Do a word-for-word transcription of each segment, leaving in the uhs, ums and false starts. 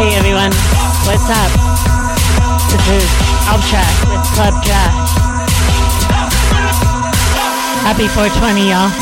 Hey everyone, what's up? This is Ultra with Club Cat. Happy four twenty, y'all.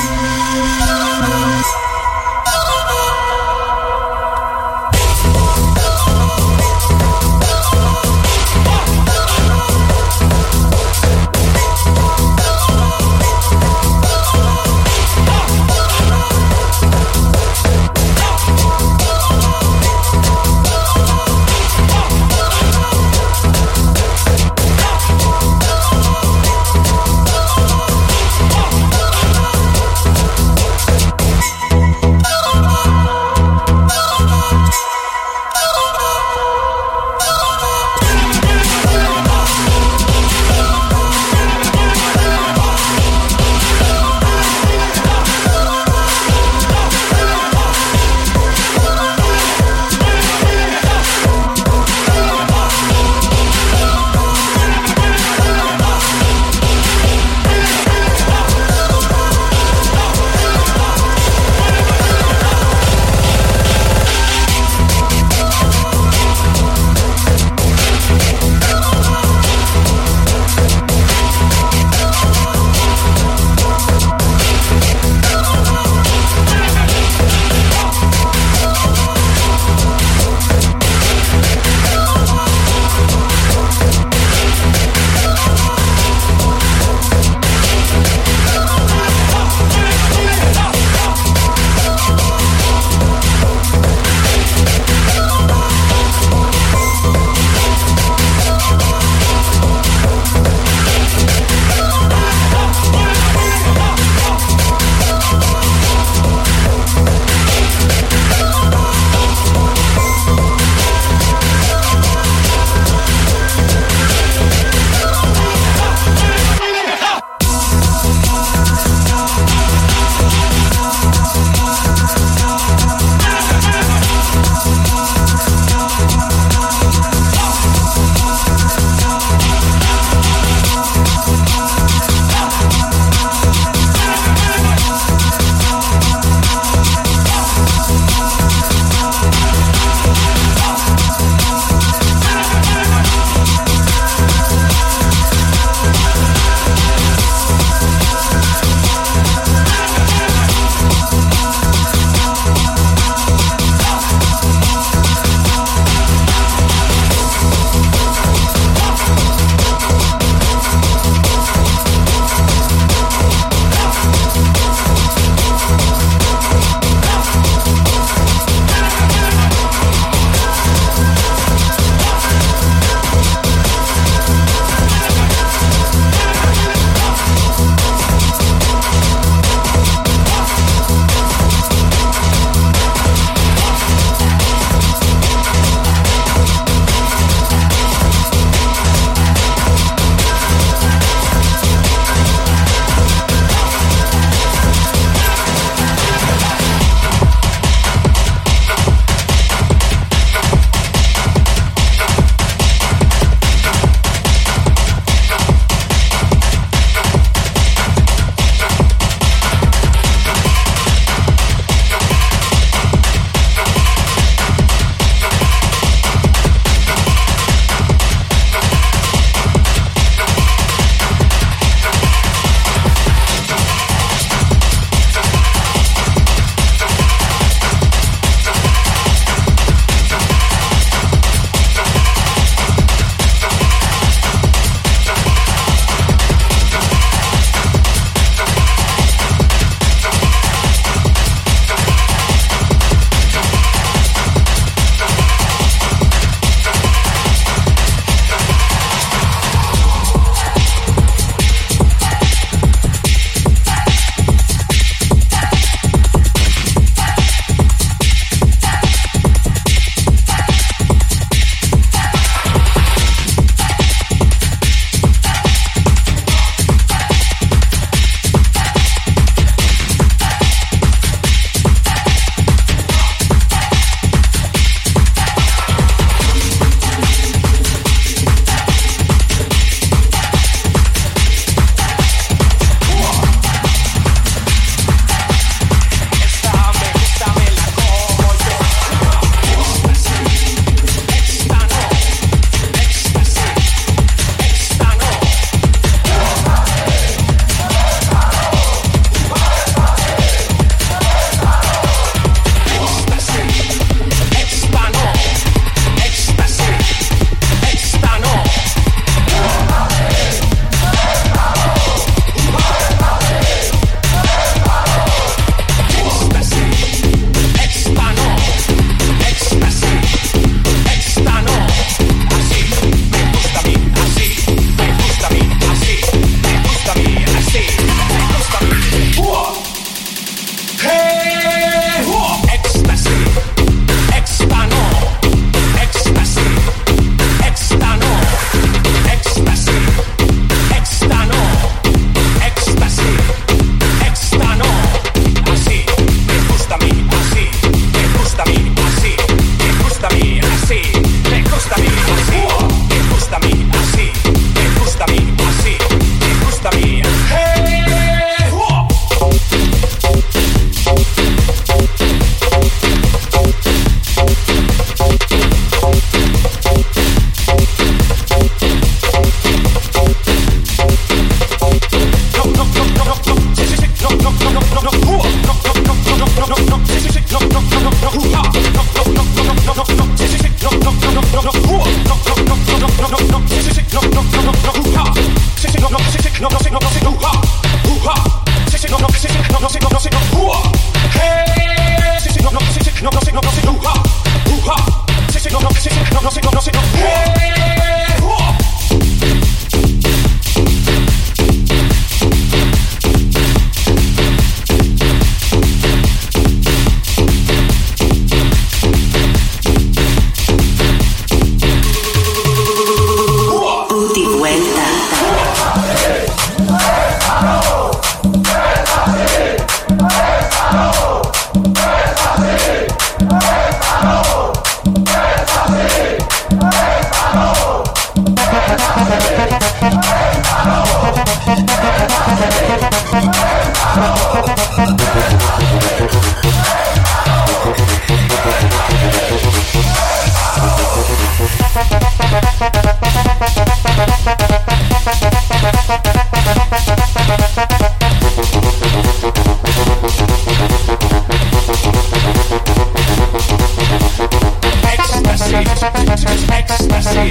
ecstasy, ecstasy, ecstasy,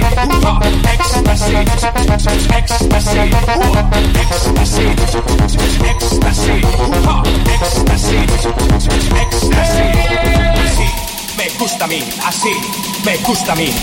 ecstasy, ecstasy, ecstasy, ecstasy. Me gusta a mí, así, me gusta a mí.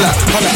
holla, holla.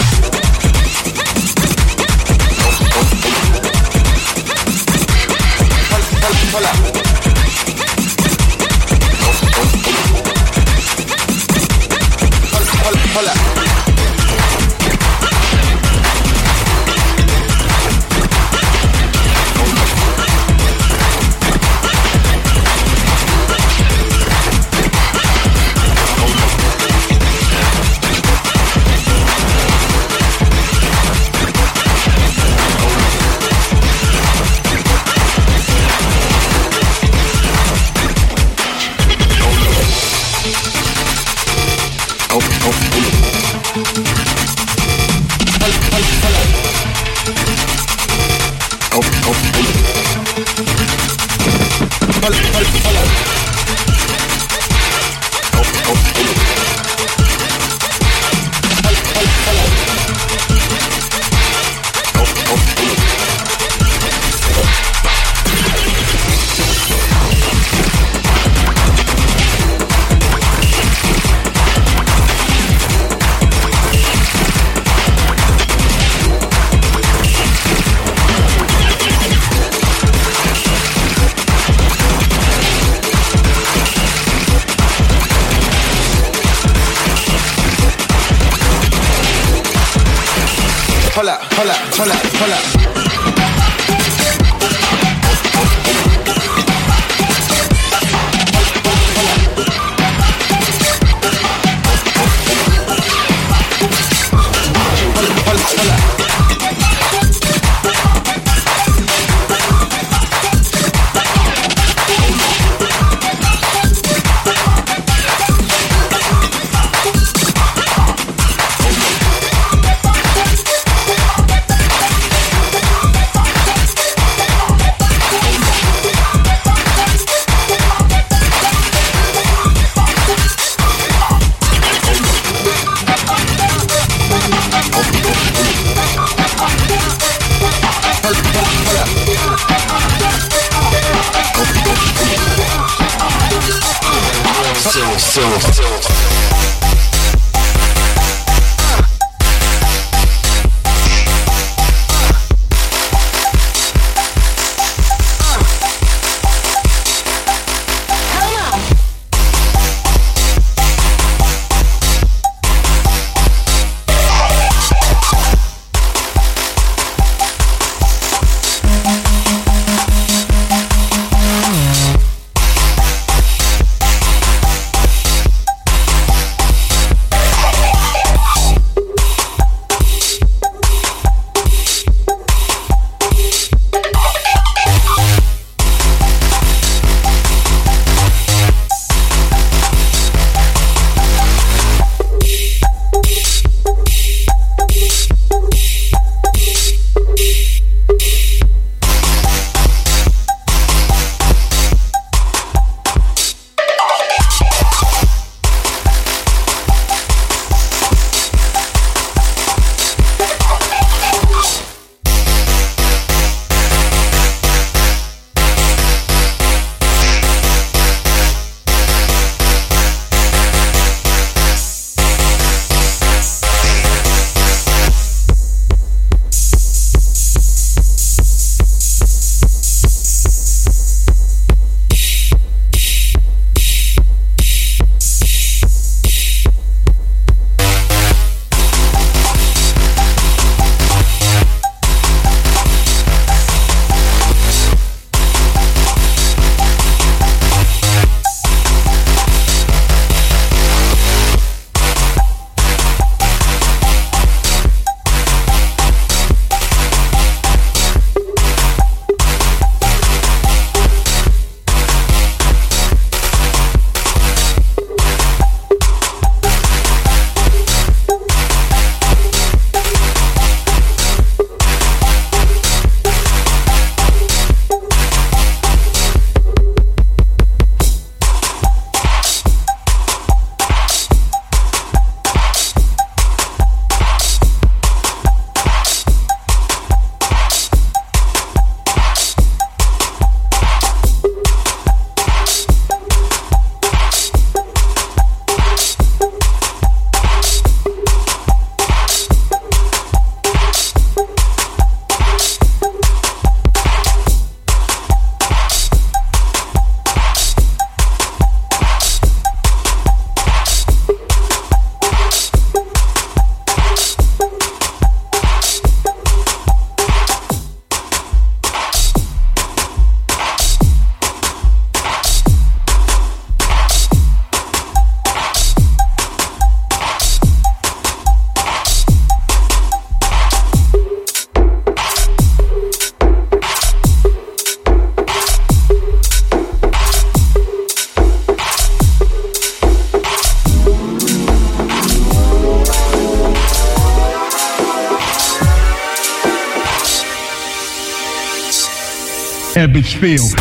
Ebbets Field.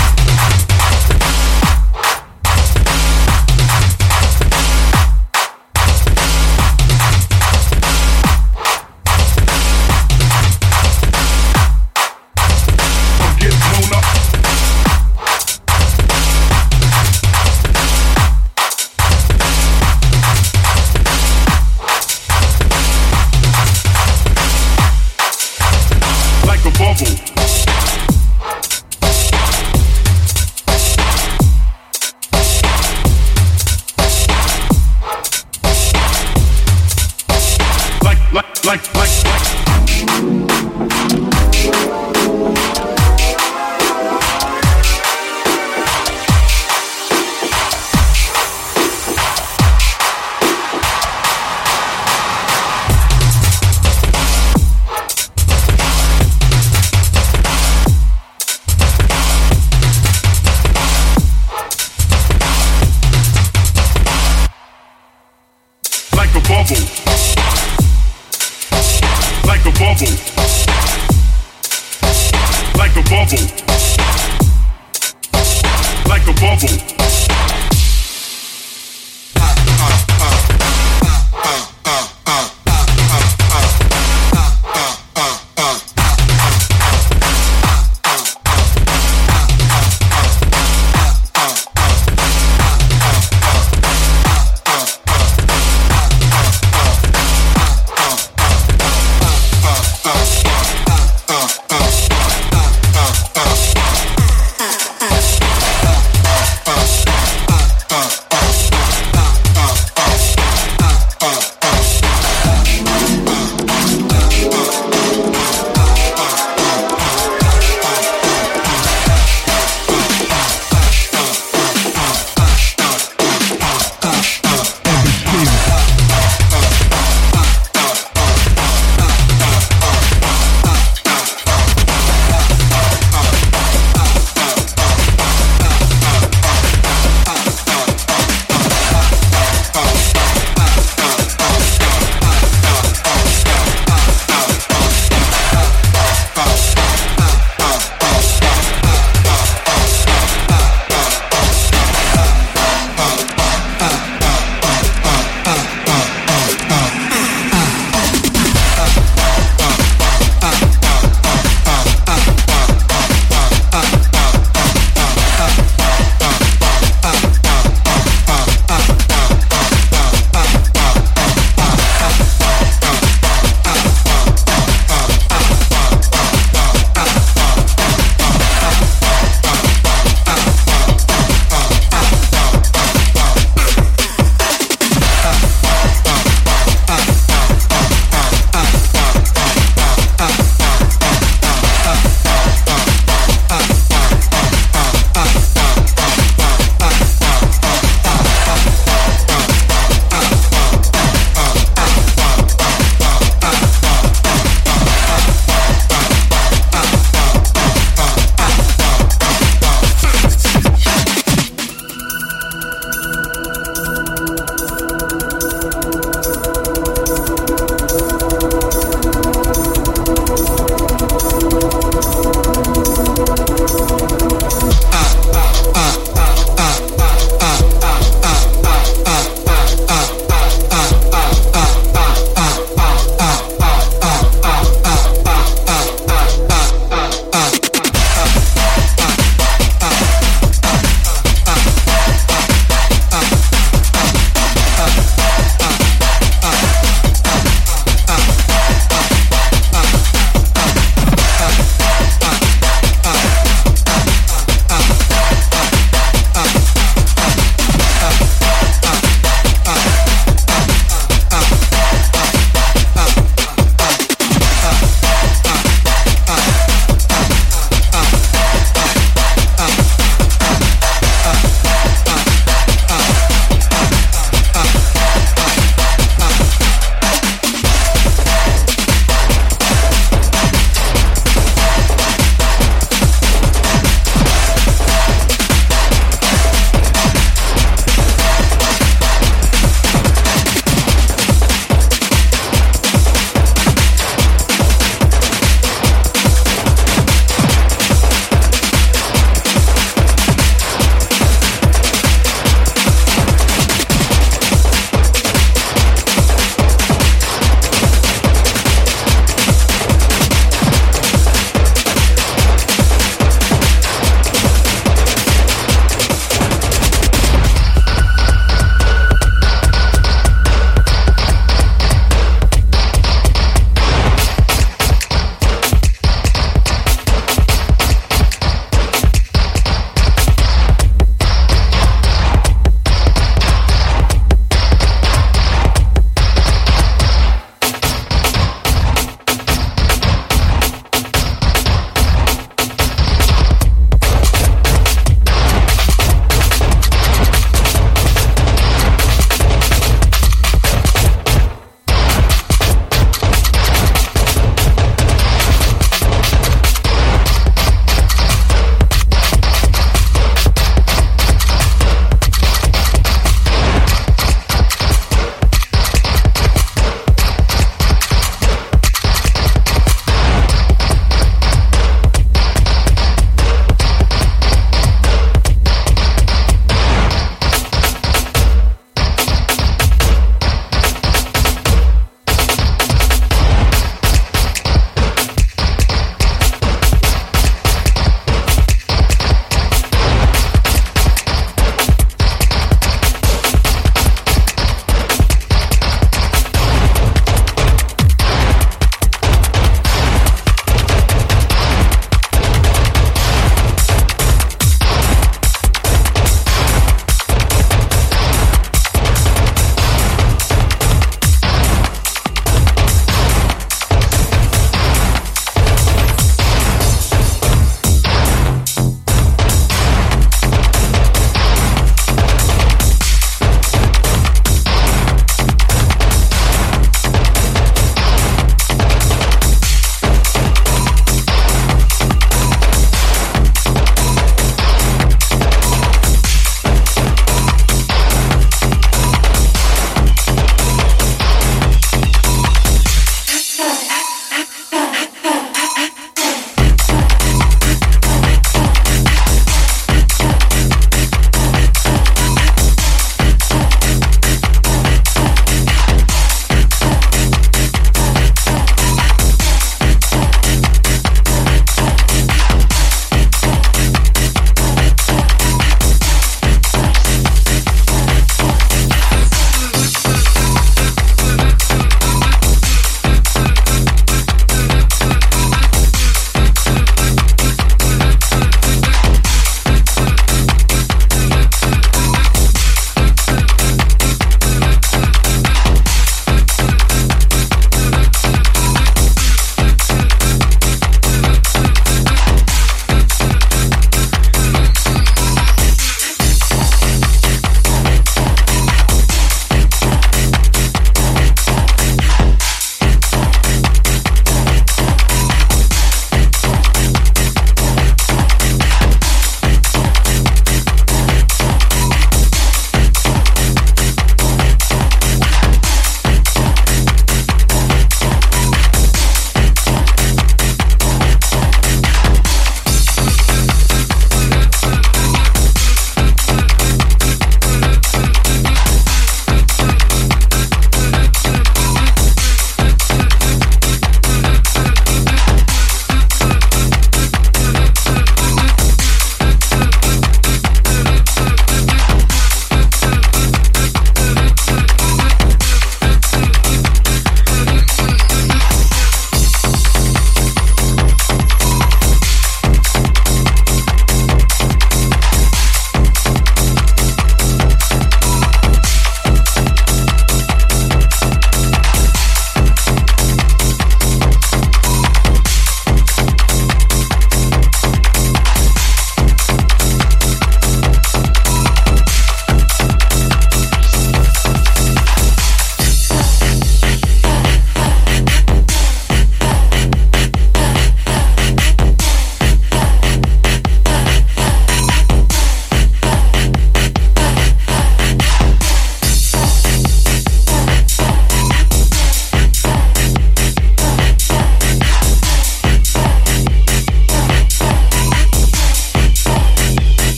Like, like, like a bubble. Like a bubble, like a bubble, like a bubble. Uh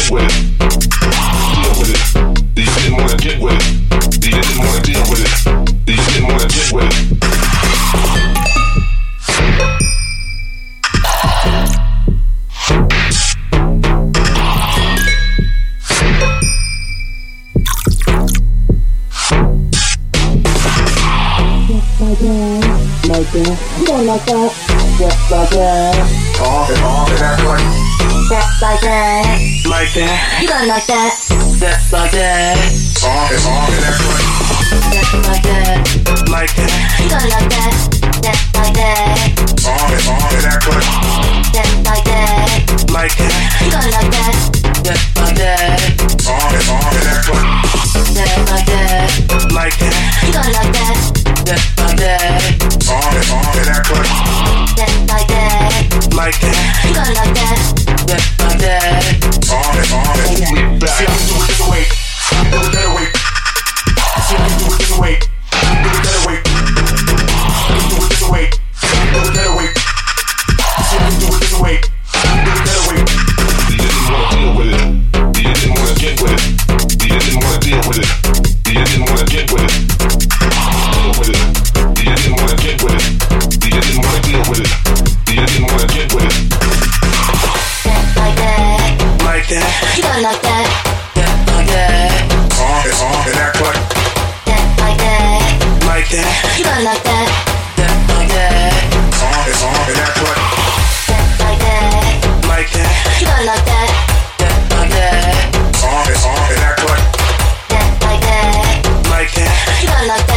get with it. Deal with it. They didn't wanna get with it. They didn't wanna deal with it. They didn't wanna get with it. Come on like that, just like that. Oh, and all in that one. Just like that, like that. You don't like that, just like that. Oh, and all in that one. Just like that, like that. You don't like that, just like that. Oh, and all in that one. Just like that, like that. You don't like that, just like that. Oh, and all in that one. Just like that, like that. You don't like that, just like that. All in, all in that clutch. Just like that. Like that. You gon' like that. Just like that. All in, all in. Move it back. See, I can do it this way. I can do it better way. See, I can do it this way. I can do it better way. I can do it this way. I can do it better way. See, I can do it this way. I can do it better way. They didn't wanna deal with it. They didn't wanna get with it. They didn't wanna deal with it. They didn't wanna get with it. Deal with it. You didn't wanna get with it. You didn't wanna deal with it. You didn't wanna get with it. Just like that, like that. You don't like that, just like that. On and on and act like. Just like that, like that. You don't like that, just like that. On and on and act like. Just like that, like that. You don't like that, just like that. On and on and act like. Just like that, like that. You don't like that.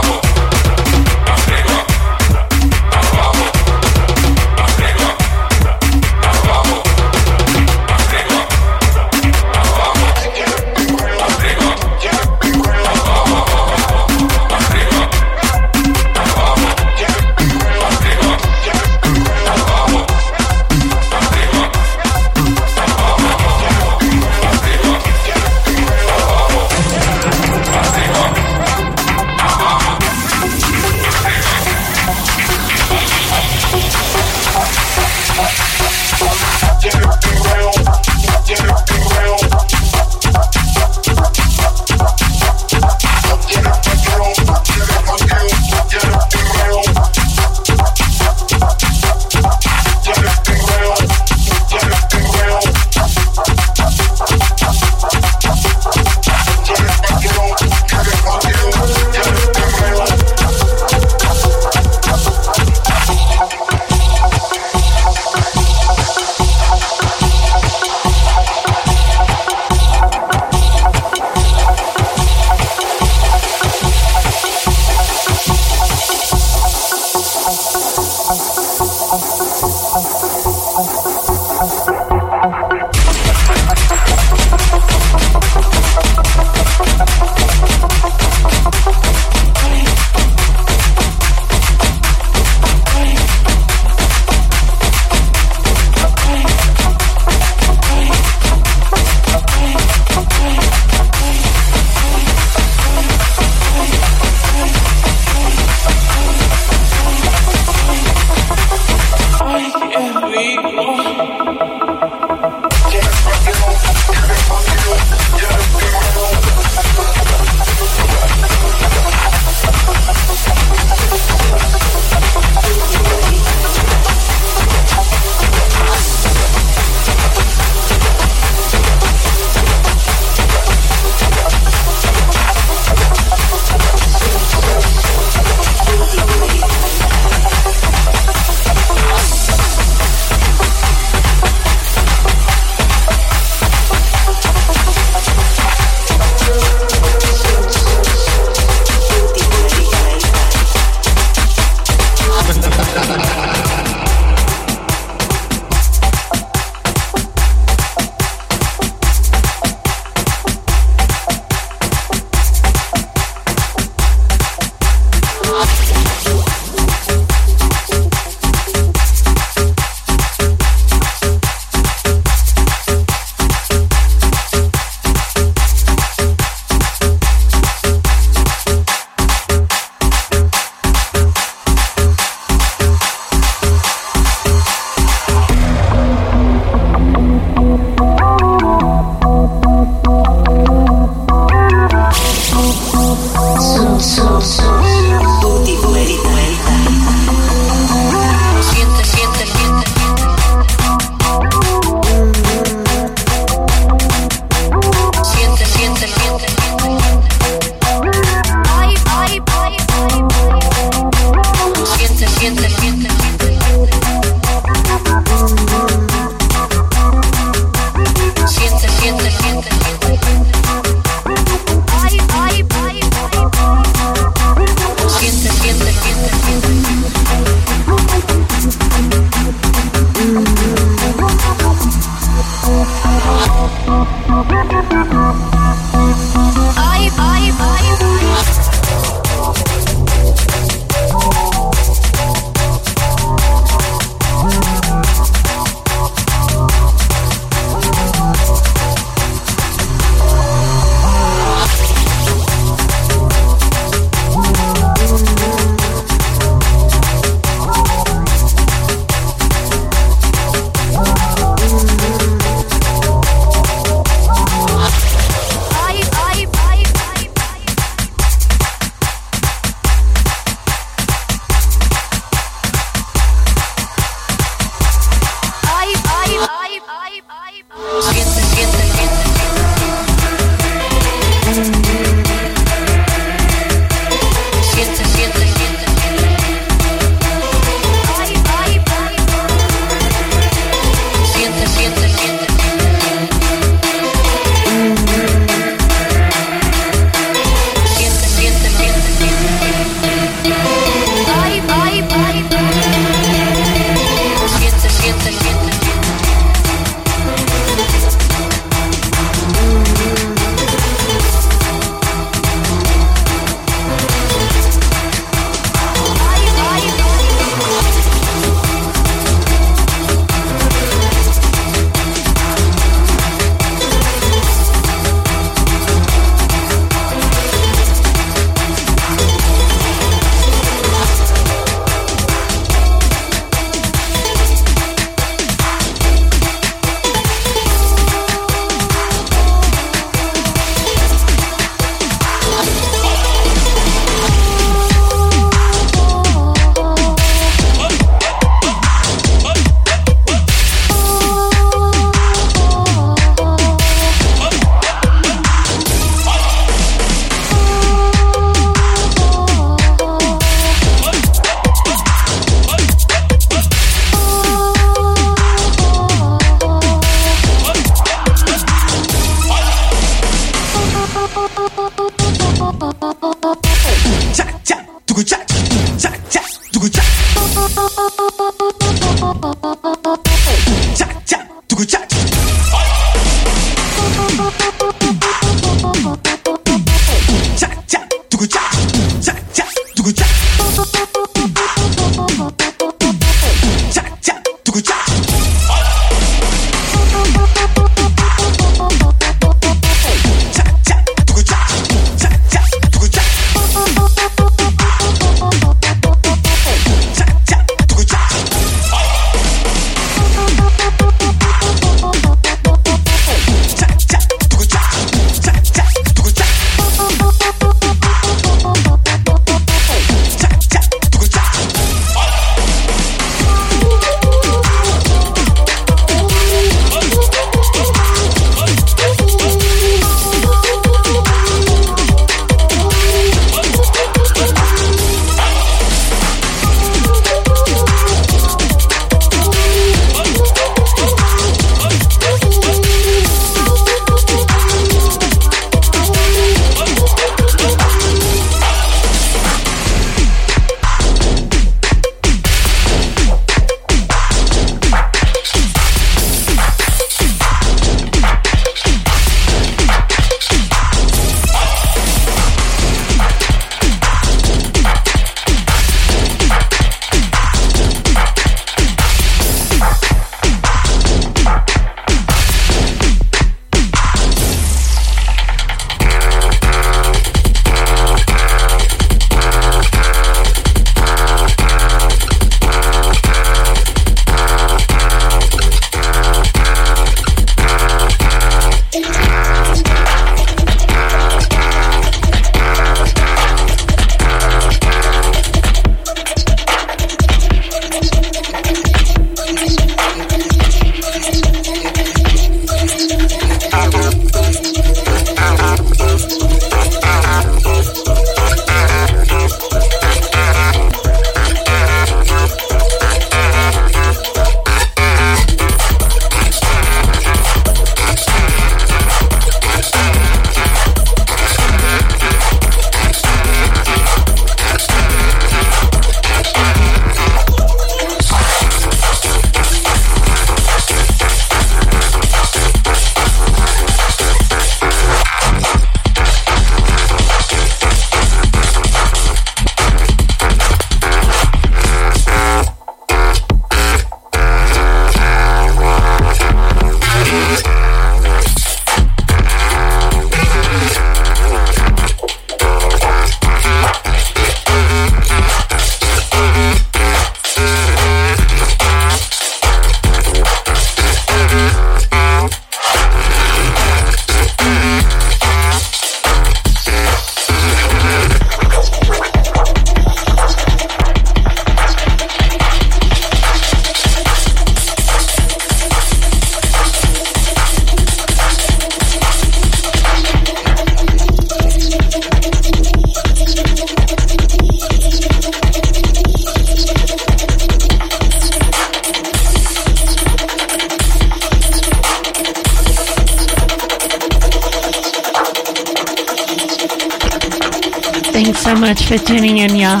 so much for tuning in, y'all.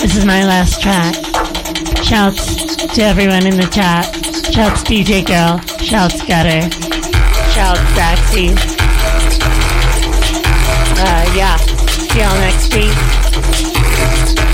This is my last track. Shouts to everyone in the chat. Shouts D J Girl. Shouts Gutter. Shouts Daxi. Uh, yeah. See y'all next week.